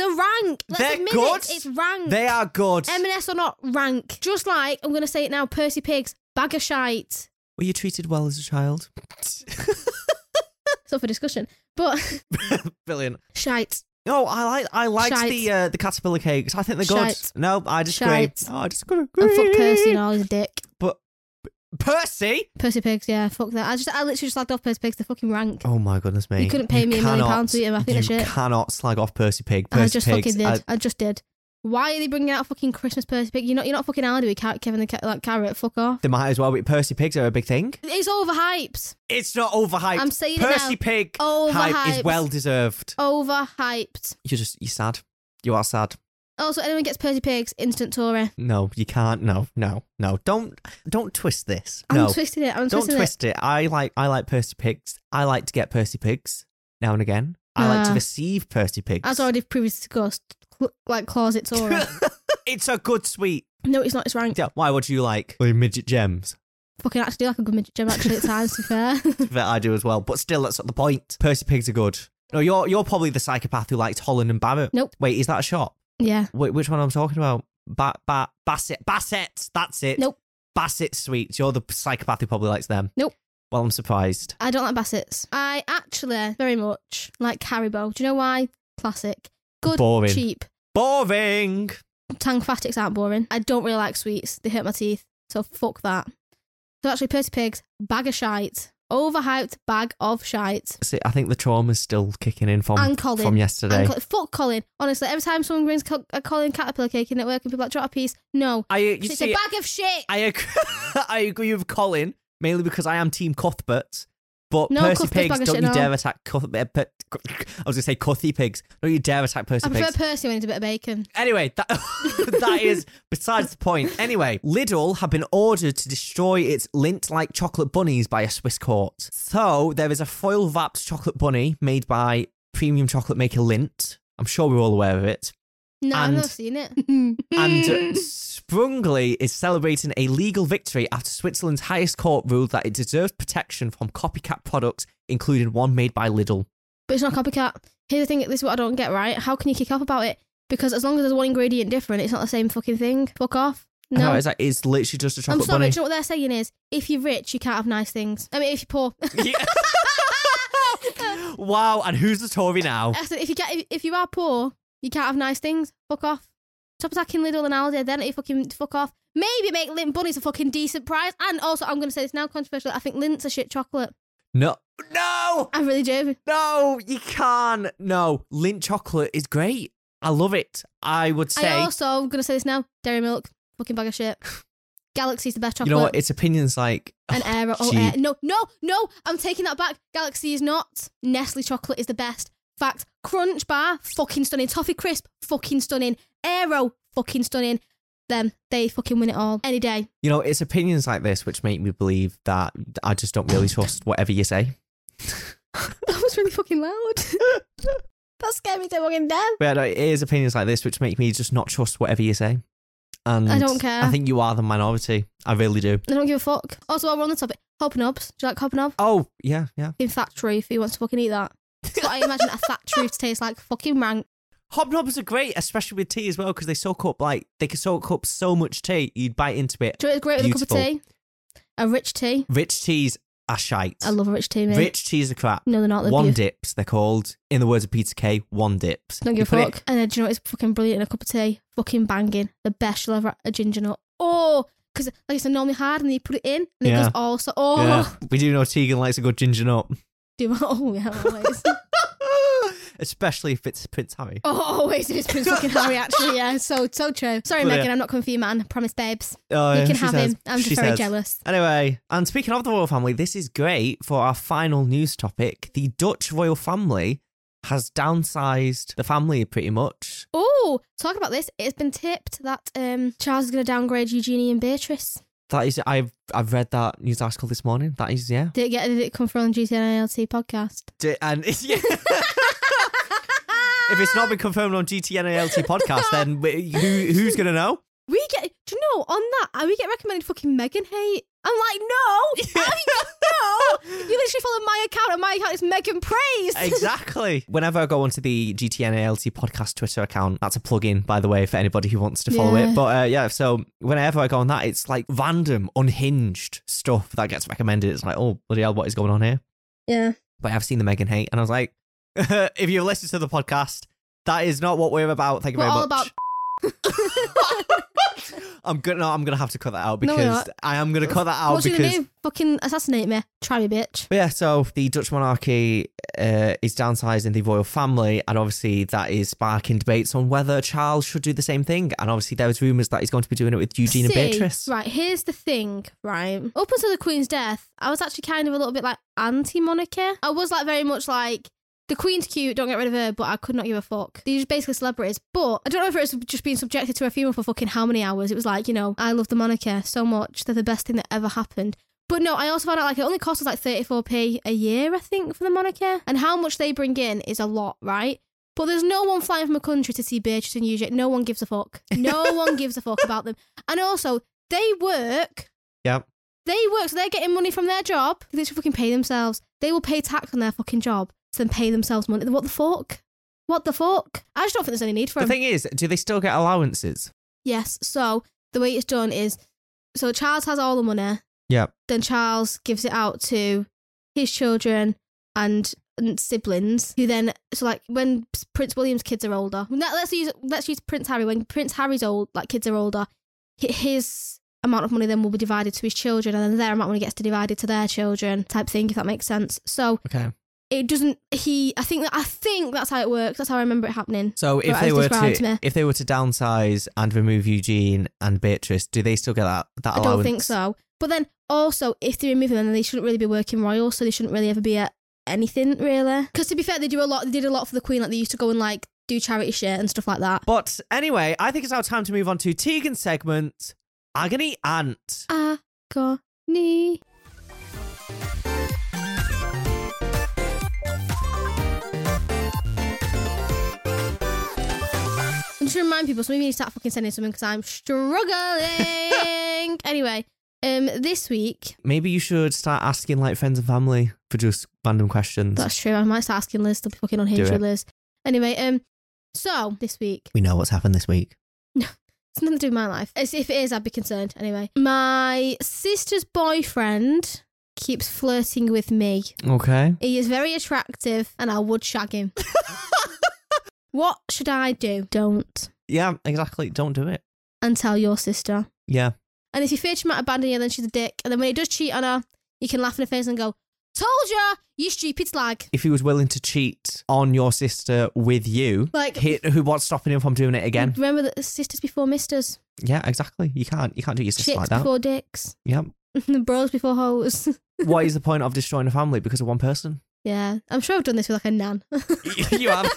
rank. Let's They're admit good. It. It's rank. They are good. M and S or not, rank. Just like, I'm going to say it now, Percy Pig's bag of shite. Were you treated well as a child? It's up for discussion. But... Brilliant. Shite. No, I like I liked shite. the uh, the Caterpillar cakes. I think they're good. Shite. No, I disagree. Oh, I disagree. And fuck Percy and all his dick. But... Percy? Percy Pigs, yeah, fuck that. I just, I literally just slagged off Percy Pigs, they're fucking rank. Oh my goodness me. You couldn't pay you me cannot, a million pounds to eat him, I think that's shit. You cannot slag off Percy Pig. Percy I just Pigs, fucking did. I... I just did. Why are they bringing out a fucking Christmas Percy Pig? You're not, you're not fucking Aldi with Kevin the ca- like, carrot, fuck off. They might as well be. Percy Pigs are a big thing. It's overhyped. It's not overhyped. I'm saying Percy it now. Pig overhyped. Hype is well deserved. Overhyped. You're just, you're sad. You are sad. Also, anyone gets Percy Pigs, instant Tory. No, you can't. No, no, no. Don't, don't twist this. No. I'm twisting it. I'm don't twisting twist it. it. I like, I like Percy Pigs. I like to get Percy Pigs now and again. I uh, like to receive Percy Pigs. As already previously discussed, like closet Tory. It's a good sweet. No, it's not. It's ranked. Yeah. Why? What do you like? Well, midget gems. fucking actually like a good gym actually at times, to be fair. That I do as well, but still, that's not the point. Percy Pigs are good. No, you're you're probably the psychopath who likes Holland and Barrett. Nope. Wait, is that a shop? Yeah. Wait, which one I'm talking about? Ba- ba- Bassett. Bassett. That's it. Nope. Bassett Sweets. You're the psychopath who probably likes them. Nope. Well, I'm surprised. I don't like Bassett's. I actually very much like Haribo. Do you know why? Classic. Good. Boring. Cheap. Boring. Tangfatics aren't boring. I don't really like sweets. They hurt my teeth. So fuck that. So actually, Percy Pig's bag of shite. Overhyped bag of shite. See, I think the trauma's still kicking in from, and Colin, from yesterday. And Colin. Fuck Colin. Honestly, every time someone brings co- a Colin caterpillar cake in at work and people like, drop a piece. No. I, you it's see, a bag of shit. I agree, I agree with Colin, mainly because I am Team Cuthbert. But no, Percy Pigs, don't shit, you no. dare attack Cuth- uh, per- I was going to say Cuthy Pigs. Don't you dare attack Percy Pigs. I prefer Percy when he needs a bit of bacon. Anyway, that that is besides the point. Anyway, Lidl have been ordered to destroy its Lindt-like chocolate bunnies by a Swiss court. So there is a foil-wrapped chocolate bunny made by premium chocolate maker Lindt. I'm sure we're all aware of it. No, and, I've not seen it. And uh, Sprüngli is celebrating a legal victory after Switzerland's highest court ruled that it deserves protection from copycat products, including one made by Lidl. But it's not copycat. Here's the thing, this is what I don't get, right? How can you kick off about it? Because as long as there's one ingredient different, it's not the same fucking thing. Fuck off. No. no it's, like, it's literally just a chocolate I'm sorry, bunny. Do you know what they're saying is, if you're rich, you can't have nice things. I mean, if you're poor. Yeah. Wow, and who's the Tory now? I said, if you get, if, if you are poor... You can't have nice things. Fuck off. Stop attacking Lidl and Aldi. Then you fucking fuck off. Maybe make Lindt bunnies a fucking decent price. And also, I'm going to say this now, controversial. I think Lindt's a shit chocolate. No. No! I really do. No, you can't. No. Lindt chocolate is great. I love it. I would say... I also, I'm going to say this now, Dairy Milk, fucking bag of shit. Galaxy's the best chocolate. You know what? It's opinions like... An oh, Aero. Oh, Aero. No, no, no. I'm taking that back. Galaxy is not. Nestle chocolate is the best. Fact, Crunch Bar, fucking stunning. Toffee Crisp, fucking stunning. Aero, fucking stunning. Them, they fucking win it all any day. You know, it's opinions like this which make me believe that I just don't really trust whatever you say. That was really fucking loud. That scared me to fucking death. Yeah, no, it is opinions like this which make me just not trust whatever you say. And I don't care. I think you are the minority. I really do. I don't give a fuck. Also, while we're on the topic, Hobnobs. Do you like Hobnobs? Oh, yeah, yeah. In factory, who wants to fucking eat that? That's what I imagine a factory to taste like. Fucking rank. Hobnobs are great, especially with tea as well, because they soak up like they can soak up so much tea. You'd bite into it. Do you know it's great Beautiful. With a cup of tea? A rich tea. Rich teas are shite. I love a rich tea, mate. Rich teas are crap. No, they're not. They're one beautiful. Dips. They're called, in the words of Peter Kay, one dips. Don't give a fuck. It... And then, do you know what is fucking brilliant in a cup of tea? Fucking banging. The best you'll ever. A ginger nut. Oh. Because like it's normally hard, and then you put it in, and yeah. it goes all so. Oh. Yeah. We do know Tegan likes a good ginger nut. Oh, yeah, always. Especially if it's Prince Harry. Oh, always if it's Prince fucking Harry, actually, yeah. So, so true. Sorry, Megan, yeah. I'm not coming for you, man. Promise, babes. Oh, you can have says, him. I'm just very says. jealous. Anyway, and speaking of the royal family, this is great for our final news topic. The Dutch royal family has downsized the family pretty much. Oh, talk about this. It's been tipped that um, Charles is going to downgrade Eugenie and Beatrice. That is, I've I've read that news article this morning. That is, yeah. Did it get? Did it come from the G T N L T podcast? Did, and yeah. If it's not been confirmed on G T N L T podcast, then who who's gonna know? We get. Do you know on that? And we get recommended fucking Megan hate. I'm like, no, yeah. I mean, no. You literally follow my account, and my account is Megan Praise. Exactly. Whenever I go onto the G T N A L T podcast Twitter account, that's a plug-in, by the way, for anybody who wants to follow yeah. it. But uh, yeah, so whenever I go on that, it's like random, unhinged stuff that gets recommended. It's like, oh, bloody hell, what is going on here? Yeah. But I've seen the Megan hate, and I was like, if you've listened to the podcast, that is not what we're about. Thank you we're very all much. About- I'm gonna. No, I'm gonna have to cut that out because no, I am gonna cut that out. What are you because... gonna do? Fucking assassinate me? Try me, bitch. But yeah. So the Dutch monarchy uh, is downsizing the royal family, and obviously that is sparking debates on whether Charles should do the same thing. And obviously there was rumours that he's going to be doing it with Eugenie and Beatrice. Right. Here's the thing. Right. Up until the Queen's death, I was actually kind of a little bit like anti-monarchy. I was like very much like. The Queen's cute, don't get rid of her, but I could not give a fuck. These are basically celebrities, but I don't know if it was just being subjected to a funeral for fucking how many hours. It was like, you know, I love the monarchy so much. They're the best thing that ever happened. But no, I also found out like it only costs like thirty-four p a year, I think, for the monarchy. And how much they bring in is a lot, right? But there's no one flying from a country to see Beatrice and Eugenie. No one gives a fuck. No one gives a fuck about them. And also, they work... Yep. They work, so they're getting money from their job. They should fucking pay themselves. They will pay tax on their fucking job, so then pay themselves money. What the fuck? What the fuck? I just don't think there's any need for them. The thing is, do they still get allowances? Yes. So the way it's done is, so Charles has all the money. Yeah. Then Charles gives it out to his children and, and siblings, who then, so like when Prince William's kids are older, let's use let's use Prince Harry. When Prince Harry's old, like kids are older, his amount of money then will be divided to his children, and then their amount of money gets to divided to their children, type thing, if that makes sense. So okay. It doesn't. He, I think, I think that's how it works. That's how I remember it happening. So if they were to, to if they were to downsize and remove Eugenie and Beatrice, do they still get that? that I allowance? Don't think so. But then also, if they remove them, then they shouldn't really be working royal, so they shouldn't really ever be at anything really. Because to be fair, they do a lot. They did a lot for the Queen. Like they used to go and like do charity shit and stuff like that. But anyway, I think it's now time to move on to Tegan's segment, Agony Aunt. Agony. To remind people, so maybe you need to start fucking sending something because I'm struggling. Anyway, um, this week maybe you should start asking like friends and family for just random questions. That's true. I might start asking Liz. They'll be fucking on Hinge with Liz. Anyway, um, so this week we know what's happened this week. No, it's nothing to do with my life. As if it is, I'd be concerned. Anyway, my sister's boyfriend keeps flirting with me. Okay, he is very attractive, and I would shag him. What should I do? Don't. Yeah, exactly. Don't do it. And tell your sister. Yeah. And if you fear she might abandon you, then she's a dick. And then when he does cheat on her, you can laugh in her face and go, told ya, you stupid slag. If he was willing to cheat on your sister with you, like, he, who what's stopping him from doing it again? Remember that sisters before misters. Yeah, exactly. You can't you can't do your sister Chicks like that. Chicks before dicks. Yep. Bros before hoes. What is the point of destroying a family because of one person? Yeah. I'm sure I've done this with like a nan. You have.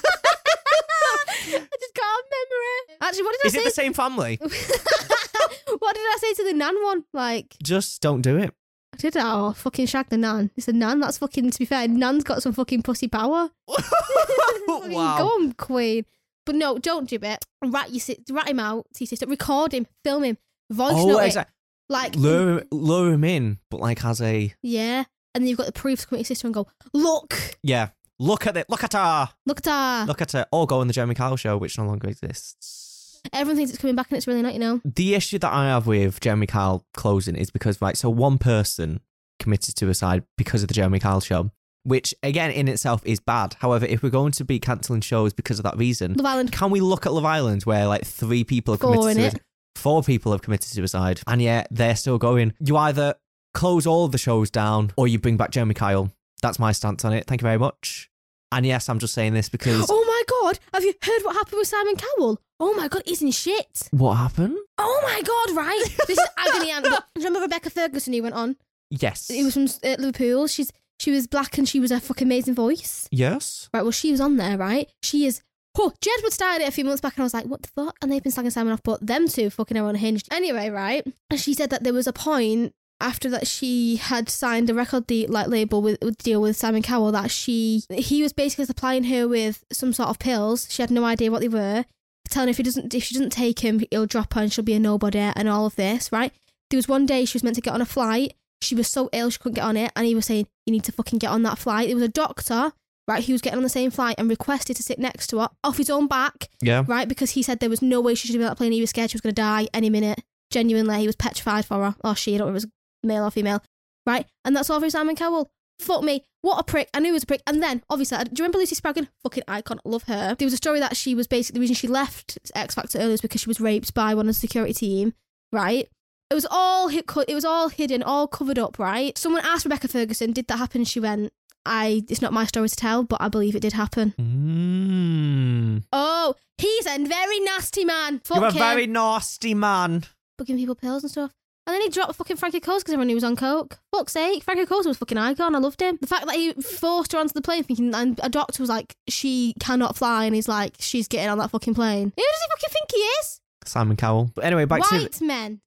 I just can't remember it. Actually, what did I Is say? Is it the same family? What did I say to the nan one? Like, just don't do it. I did that. Oh, fucking shag the nan. It's a nan. That's fucking, to be fair, nan's got some fucking pussy power. Wow. Go on, queen. But no, don't do it. Rat you sit, rat him out to your sister. Record him. Film him. Voice note it. Exactly. Like, lure, lure him in, but like as a... Yeah. And then you've got the proof to come at your sister and go, look. Yeah. Look at it. Look at her. Look at her. Look at her. Or go on the Jeremy Kyle show, which no longer exists. Everyone thinks it's coming back and it's really not, you know. The issue that I have with Jeremy Kyle closing is because, right, so one person committed suicide because of the Jeremy Kyle show, which, again, in itself is bad. However, if we're going to be cancelling shows because of that reason, Love Island. Can we look at Love Island where, like, three people have Four, committed suicide? It? Four people have committed suicide, and yet they're still going. You either close all of the shows down or you bring back Jeremy Kyle. That's my stance on it. Thank you very much. And yes, I'm just saying this because... Oh my God, have you heard what happened with Simon Cowell? Oh my God, isn't shit. What happened? Oh my God, right? This is agony aunt. But remember Rebecca Ferguson who went on? Yes. It was from uh, Liverpool. She's She was black and she was a fucking amazing voice. Yes. Right, well, she was on there, right? She is... Oh, Jed would started it a few months back and I was like, what the fuck? And they've been slagging Simon off, but them two fucking are unhinged. Anyway, right? And she said that there was a point... After that, she had signed a record de- like label with, with deal with Simon Cowell that she he was basically supplying her with some sort of pills. She had no idea what they were. Telling her if he doesn't if she doesn't take him, he'll drop her and she'll be a nobody and all of this. Right? There was one day she was meant to get on a flight. She was so ill she couldn't get on it, and he was saying you need to fucking get on that flight. There was a doctor, right, who was getting on the same flight and requested to sit next to her off his own back. Yeah. Right, because he said there was no way she should be on that plane. He was scared she was gonna die any minute. Genuinely, he was petrified for her or she. I don't know if it was. Male or female, right? And that's all for Simon Cowell. Fuck me. What a prick. I knew he was a prick. And then, obviously, do you remember Lucy Spraggan? Fucking icon. Love her. There was a story that she was basically, the reason she left X Factor earlier was because she was raped by one of the security team, right? It was all hit, it was all hidden, all covered up, right? Someone asked Rebecca Ferguson, did that happen? She went, I, it's not my story to tell, but I believe it did happen. Mm. Oh, he's a very nasty man. Fuck You're a him. very nasty man. But giving people pills and stuff. And then he dropped fucking Frankie Coase because everyone knew he was on coke. Fuck's sake, Frankie Coase was fucking icon. I loved him. The fact that he forced her onto the plane thinking, and a doctor was like, she cannot fly, and he's like, she's getting on that fucking plane. Who does he fucking think he is? Simon Cowell. But anyway, back to... White men.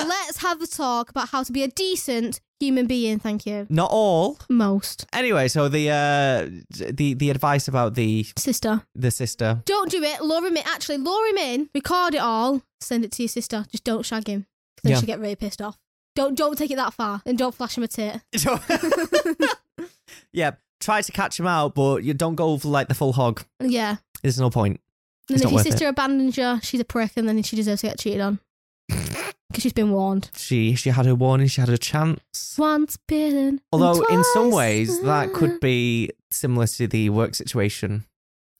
Let's have the talk about how to be a decent human being, thank you. Not all. Most. Anyway, so the uh, the the advice about the... Sister. The sister. Don't do it, lure him in. Actually, lure him in, record it all, send it to your sister. Just don't shag him. Then yeah. She'll get really pissed off. Don't don't take it that far and don't flash him a tit. Yeah, try to catch him out, but you don't go for like the full hog. Yeah. There's no point. And it's if your sister it. abandons you, she's a prick and then she deserves to get cheated on. Because she's been warned. She she had her warning, she had her chance. Once bitten. Although twice. In some ways that could be similar to the work situation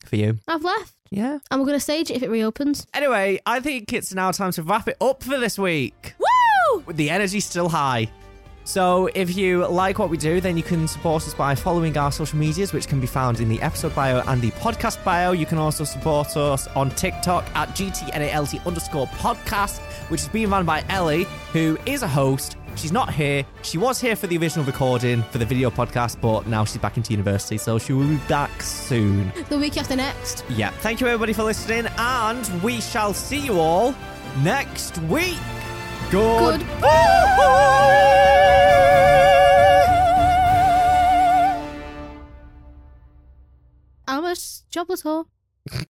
for you. I've left. Yeah. And we're going to stage it if it reopens. Anyway, I think it's now time to wrap it up for this week. Woo! The energy's still high. So if you like what we do, then you can support us by following our social medias, which can be found in the episode bio and the podcast bio. You can also support us on TikTok at GTNALT underscore podcast, which is being run by Ellie, who is a host. She's not here. She was here for the original recording for the video podcast, but now she's back into university, so she will be back soon. The week after next. Yeah. Thank you, everybody, for listening, and we shall see you all next week. Good. I'm a jobless whore.